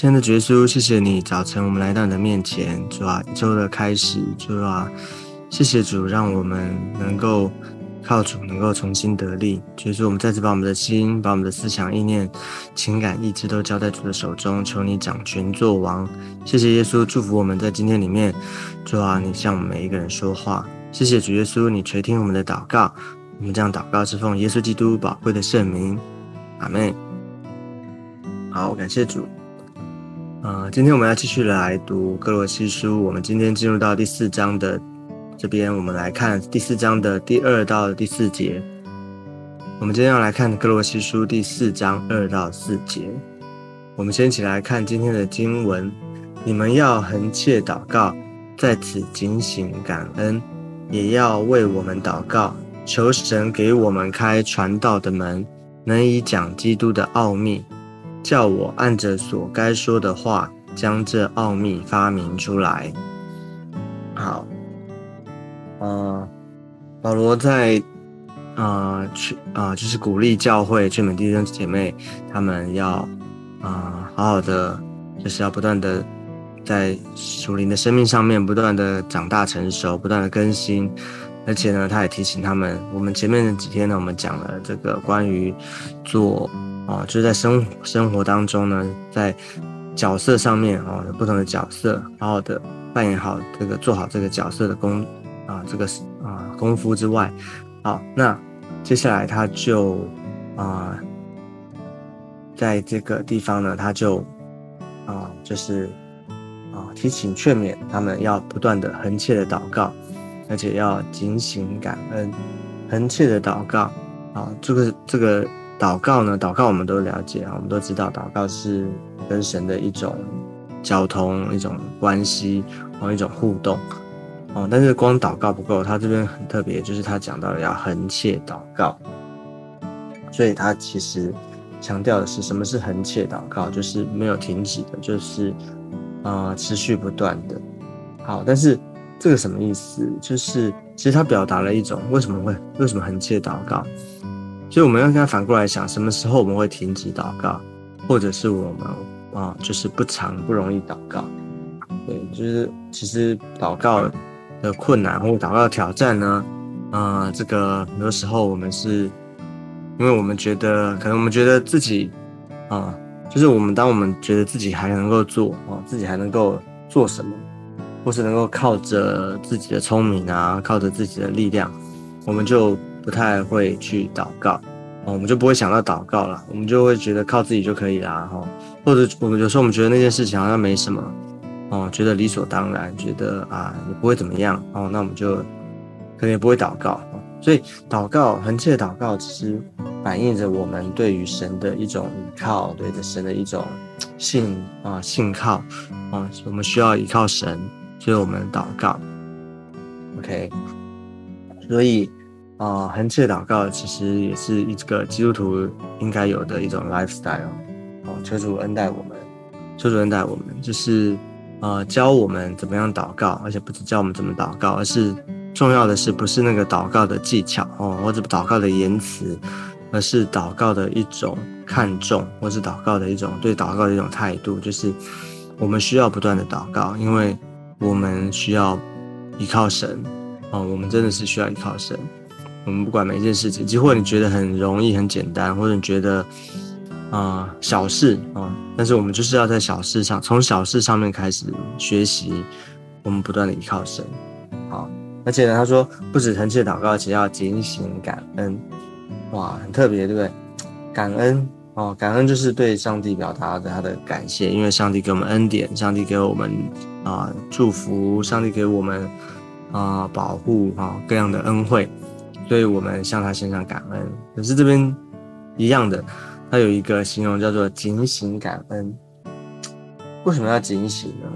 亲爱的耶稣，谢谢你早晨我们来到你的面前，主啊，一周的开始，主啊，谢谢主，让我们能够靠主能够重新得力。耶稣，我们再次把我们的心、把我们的思想、意念、情感、意志都交在主的手中，求你掌权作王。谢谢耶稣，祝福我们在今天里面，主啊，你向我们每一个人说话。谢谢主耶稣，你垂听我们的祷告。我们这样祷告是奉耶稣基督宝贵的圣名，阿们。好，感谢主。今天我们要继续来读哥罗西书，我们今天进入到第四章的这边，我们来看第四章的第2到4节。我们今天要来看哥罗西书第4章2到4节。我们先一起来看今天的经文：你们要恒切祷告，在此警醒感恩，也要为我们祷告，求神给我们开传道的门，能以讲基督的奥秘，叫我按着所该说的话，将这奥秘发明出来。好，保罗在就是鼓励教会劝勉弟兄姐妹，他们要好好的，就是要不断的在属灵的生命上面不断的长大成熟，不断的更新。而且呢，他也提醒他们，我们前面的几天呢，我们讲了这个关于做就是在生活当中呢，在角色上面有不同的角色，好好的扮演好这个，做好这个角色的功夫之外。好，那接下来他就在这个地方呢，他就提醒劝勉他们要不断的恒切的祷告，而且要警醒感恩，恒切的祷告。好，这个祷告呢，祷告我们都了解，我们都知道，祷告是跟神的一种交通、一种关系、一种互动。但是光祷告不够，他这边很特别，就是他讲到了要恒切祷告。所以他其实强调的是什么是恒切祷告，就是没有停止的，就是持续不断的。好，但是这个什么意思？就是其实他表达了一种为什么恒切祷告。所以我们要跟他反过来想，什么时候我们会停止祷告，或者是我们就是不容易祷告。对，就是其实祷告的困难或祷告的挑战呢，这个很多时候我们是因为我们觉得，可能我们觉得自己就是我们觉得自己还能够做自己还能够做什么，或是能够靠着自己的聪明啊，靠着自己的力量，我们就不太会去祷告，我们就不会想到祷告了，我们就会觉得靠自己就可以啦，或者我们有时候我们觉得那件事情好像没什么，觉得理所当然，觉得也不会怎么样，那我们就可能也不会祷告。所以恒切的祷告其实反映着我们对于神的一种依靠，对着神的一种信靠，我们需要依靠神，所以我们祷告。 OK， 所以恒切祷告其实也是一个基督徒应该有的一种 lifestyle。 求主恩待我们，就是教我们怎么样祷告，而且不只教我们怎么祷告，而是重要的是不是那个祷告的技巧或者祷告的言辞，而是祷告的一种看重，或是对祷告的一种态度。就是我们需要不断的祷告，因为我们需要依靠神，我们真的是需要依靠神。我们不管每一件事情，几乎你觉得很容易很简单，或者你觉得小事但是我们就是要在从小事上面开始学习，我们不断的依靠神。好，而且呢，他说不止恒切祷告，其实要警醒感恩。哇，很特别，对不对？感恩感恩就是对上帝表达他的感谢，因为上帝给我们恩典，上帝给我们祝福，上帝给我们保护各样的恩惠，所以我们向他献上感恩。可是这边一样的，他有一个形容叫做警醒感恩。为什么要警醒呢？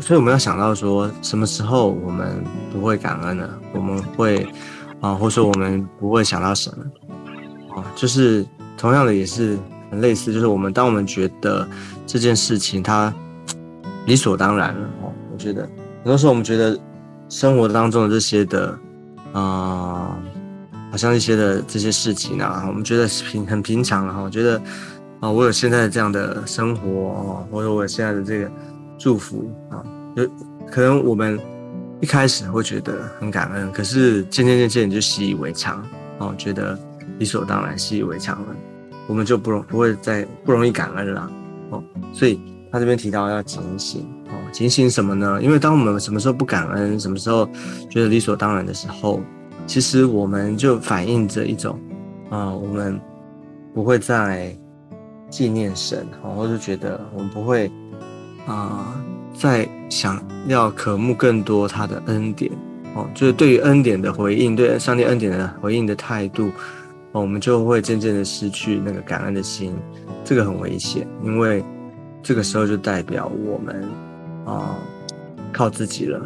所以我们要想到说，什么时候我们不会感恩呢？我们会或者说我们不会想到神就是同样的，也是很类似，就是当我们觉得这件事情它理所当然了我觉得很多时候我们觉得生活当中的这些的好像这些事情我们觉得很平常，觉得啊，我有现在这样的生活啊，或者我现在的这个祝福啊，就可能我们一开始会觉得很感恩，可是渐渐你就习以为常啊，觉得理所当然，习以为常了，我们就不容易感恩了哦。所以他这边提到要警醒哦，警醒什么呢？因为当我们什么时候不感恩，什么时候觉得理所当然的时候，其实我们就反映着一种我们不会再纪念神，或者觉得我们不会再想要渴慕更多他的恩典就是对于恩典的回应，对上帝恩典的回应的态度我们就会渐渐的失去那个感恩的心。这个很危险，因为这个时候就代表我们靠自己了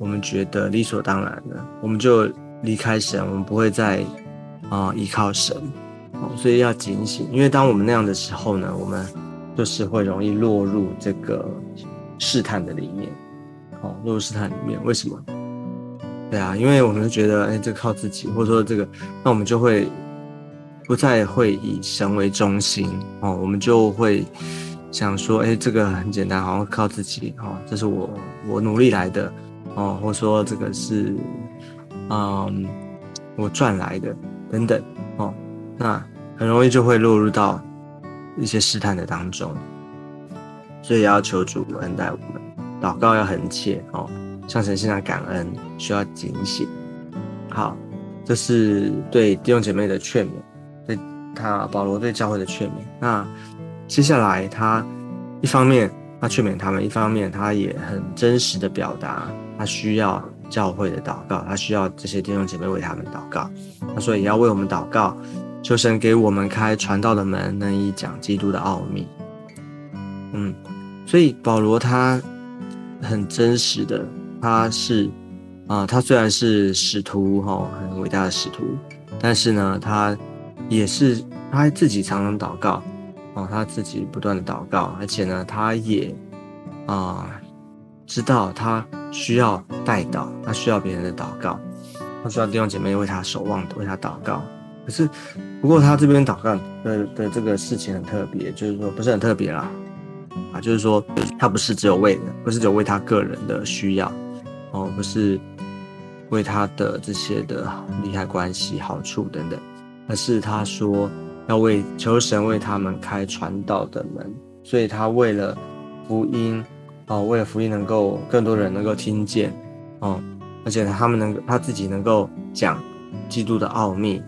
我们觉得理所当然了，我们就离开神，我们不会再依靠神所以要警醒，因为当我们那样的时候呢，我们就是会容易落入这个试探的里面落入试探里面。为什么？对啊，因为我们就觉得这个靠自己，或者说这个，那我们就会不再会以神为中心我们就会想说这个很简单，好像靠自己这是我努力来的或者说这个是我赚来的等等那很容易就会落入到一些试探的当中。所以要求主恩待我们，祷告要恒切向神献上感恩，需要警醒。好，这是对弟兄姐妹的劝勉，对保罗对教会的劝勉。那接下来他一方面他劝勉他们，一方面他也很真实的表达他需要教会的祷告，他需要这些弟兄姐妹为他们祷告。他说也要为我们祷告，求神给我们开传道的门，能以讲基督的奥秘。所以保罗他很真实的，他虽然是使徒很伟大的使徒，但是呢他也是他自己常常祷告他自己不断的祷告，而且呢他也知道他需要代祷，他需要别人的祷告，他需要弟兄姐妹为他守望，为他祷告。可是不过他这边祷告 的这个事情很特别，就是说不是很特别啦就是说他不是只有为他个人的需要不是为他的这些的利害关系好处等等，而是他说要求神为他们开传道的门。所以他为了福音能够更多人能够听见而且他自己能够讲基督的奥秘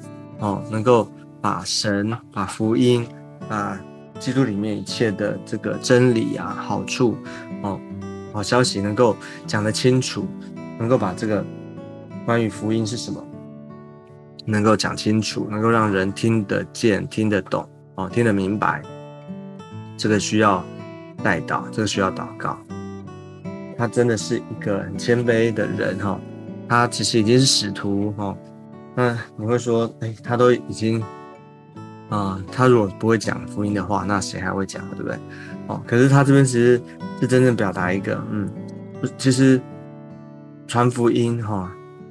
能够把神把福音把基督里面一切的这个真理啊好处好消息能够讲得清楚，能够把这个关于福音是什么能够讲清楚，能够让人听得见听得懂听得明白。这个需要代祷，这个需要祷告。他真的是一个很谦卑的人他其实已经是使徒那你会说他都已经他如果不会讲福音的话，那谁还会讲，对不对可是他这边其实是真正表达一个其实传福音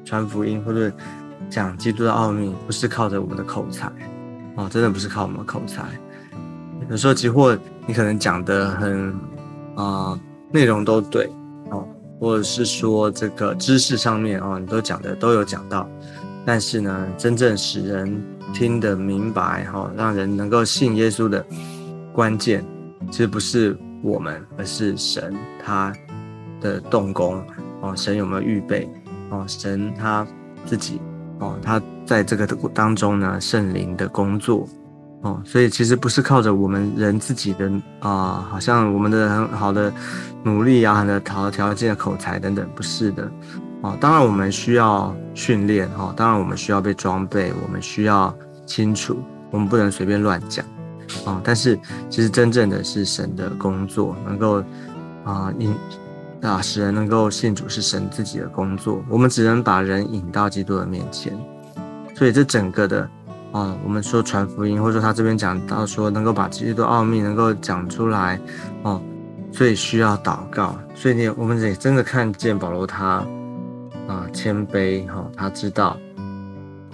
传福音或者讲基督的奥秘不是靠着我们的口才真的不是靠我们的口才。有时候即或你可能讲得很内容都对或者是说这个知识上面你都讲的都有讲到，但是呢真正使人听得明白让人能够信耶稣的关键其实不是我们，而是神他的动工神有没有预备神他自己他在这个当中呢圣灵的工作所以其实不是靠着我们人自己的好像我们的很好的努力啊，很好的条件口才等等，不是的当然我们需要训练当然我们需要被装备，我们需要清楚，我们不能随便乱讲但是其实真正的是神的工作，能够使人能够信主是神自己的工作，我们只能把人引到基督的面前。所以这整个的我们说传福音，或者说他这边讲到说能够把基督奥秘能够讲出来所以需要祷告。所以我们也真的看见保罗他谦卑他知道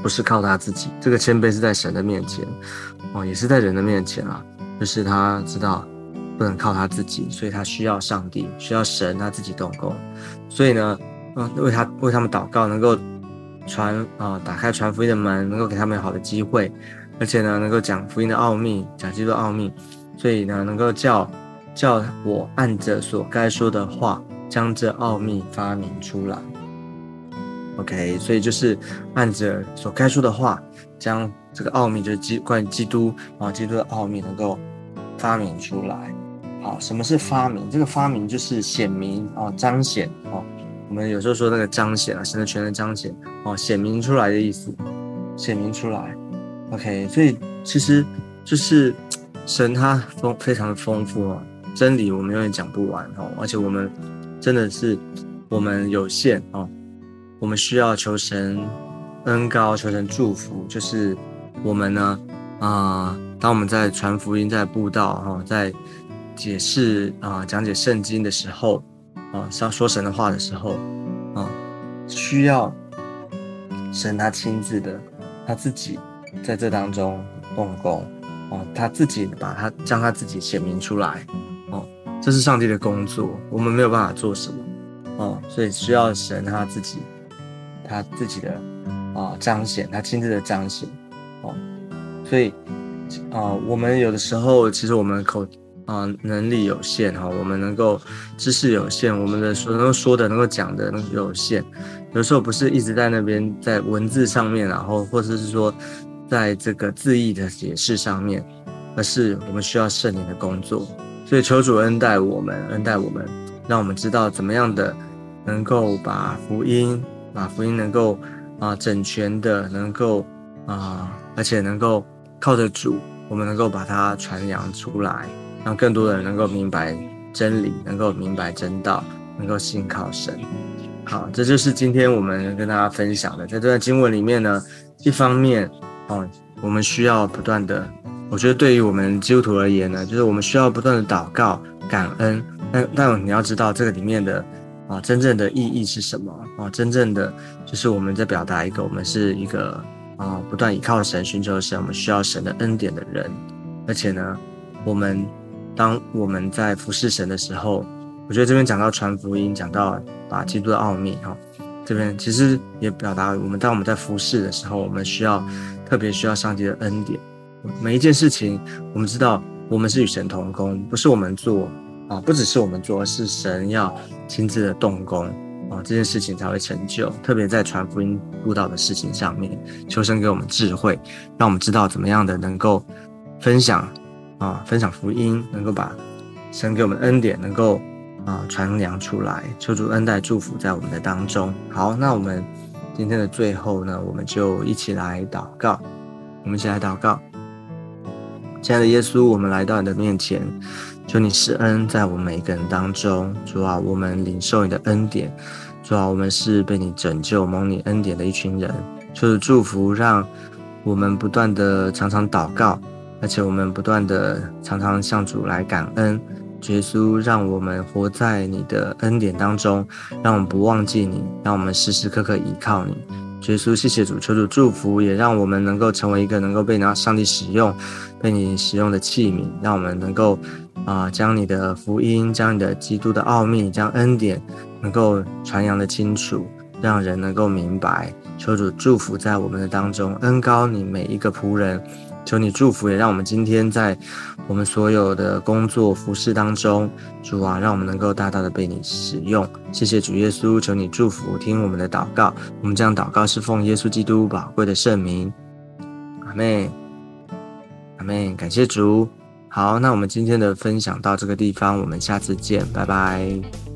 不是靠他自己，这个谦卑是在神的面前也是在人的面前就是他知道不能靠他自己，所以他需要上帝，需要神他自己动工。所以呢，为他们祷告，能够打开传福音的门，能够给他们好的机会，而且呢，能够讲福音的奥秘，讲基督的奥秘。所以呢，能够叫我按着所该说的话，将这奥秘发明出来。OK， 所以就是按着所该说的话，将这个奥秘，就是关于基督啊，基督的奥秘能够发明出来。好，什么是发明？这个发明就是显明啊，彰显啊。我们有时候说那个彰显啊，神的全能彰显啊，显明出来的意思，显明出来。OK， 所以其实就是神他非常的丰富啊，真理我们永远讲不完哦，而且我们真的是我们有限哦。我们需要求神恩膏，求神祝福。就是我们呢，当我们在传福音、在布道、在解释讲解圣经的时候，说神的话的时候，需要神他亲自的，他自己在这当中动工，他自己将他自己显明出来，这是上帝的工作，我们没有办法做什么，所以需要神他自己。他自己的彰显，他亲自的彰显所以我们有的时候其实我们能力有限我们能够知识有限，我们的能够说的能够讲的有限，有时候不是一直在那边在文字上面，然后或者是说在这个字义的解释上面，而是我们需要圣灵的工作。所以求主恩待我们，让我们知道怎么样的能够把福音能够整全的，能够而且能够靠着主，我们能够把它传扬出来，让更多的人能够明白真理，能够明白真道，能够信靠神。好，这就是今天我们跟大家分享的。在这段经文里面呢，一方面我们需要不断的，我觉得对于我们基督徒而言呢，就是我们需要不断的祷告感恩，但你要知道这个里面的真正的意义是什么？真正的就是我们在表达我们是一个不断依靠神、寻求神，我们需要神的恩典的人。而且呢，当我们在服侍神的时候，我觉得这边讲到传福音，讲到把基督的奥秘这边其实也表达当我们在服侍的时候，我们特别需要上帝的恩典。每一件事情，我们知道我们是与神同工，不是我们做。不只是我们做，而是神要亲自的动工，这件事情才会成就。特别在传福音布道的事情上面，求神给我们智慧，让我们知道怎么样的能够分享福音，能够把神给我们恩典能够传扬出来。求主恩待祝福在我们的当中。好，那我们今天的最后呢，我们就一起来祷告。亲爱的耶稣，我们来到你的面前，求你施恩在我们每一个人当中。主啊，我们领受你的恩典，主啊，我们是被你拯救蒙你恩典的一群人。求主祝福，让我们不断的常常祷告，而且我们不断的常常向主来感恩。耶稣，让我们活在你的恩典当中，让我们不忘记你，让我们时时刻刻依靠你。耶稣，谢谢主，求主祝福，也让我们能够成为一个能够被上帝使用、被你使用的器皿，让我们能够将你的福音、将你的基督的奥秘、将恩典能够传扬的清楚，让人能够明白。求主祝福在我们的当中，恩膏你每一个仆人，求你祝福，也让我们今天在我们所有的工作服事当中，主啊，让我们能够大大的被你使用。谢谢主耶稣，求你祝福，听我们的祷告。我们这样祷告是奉耶稣基督宝贵的圣名，阿们，阿们，感谢主。好，那我们今天的分享到这个地方，我们下次见，拜拜。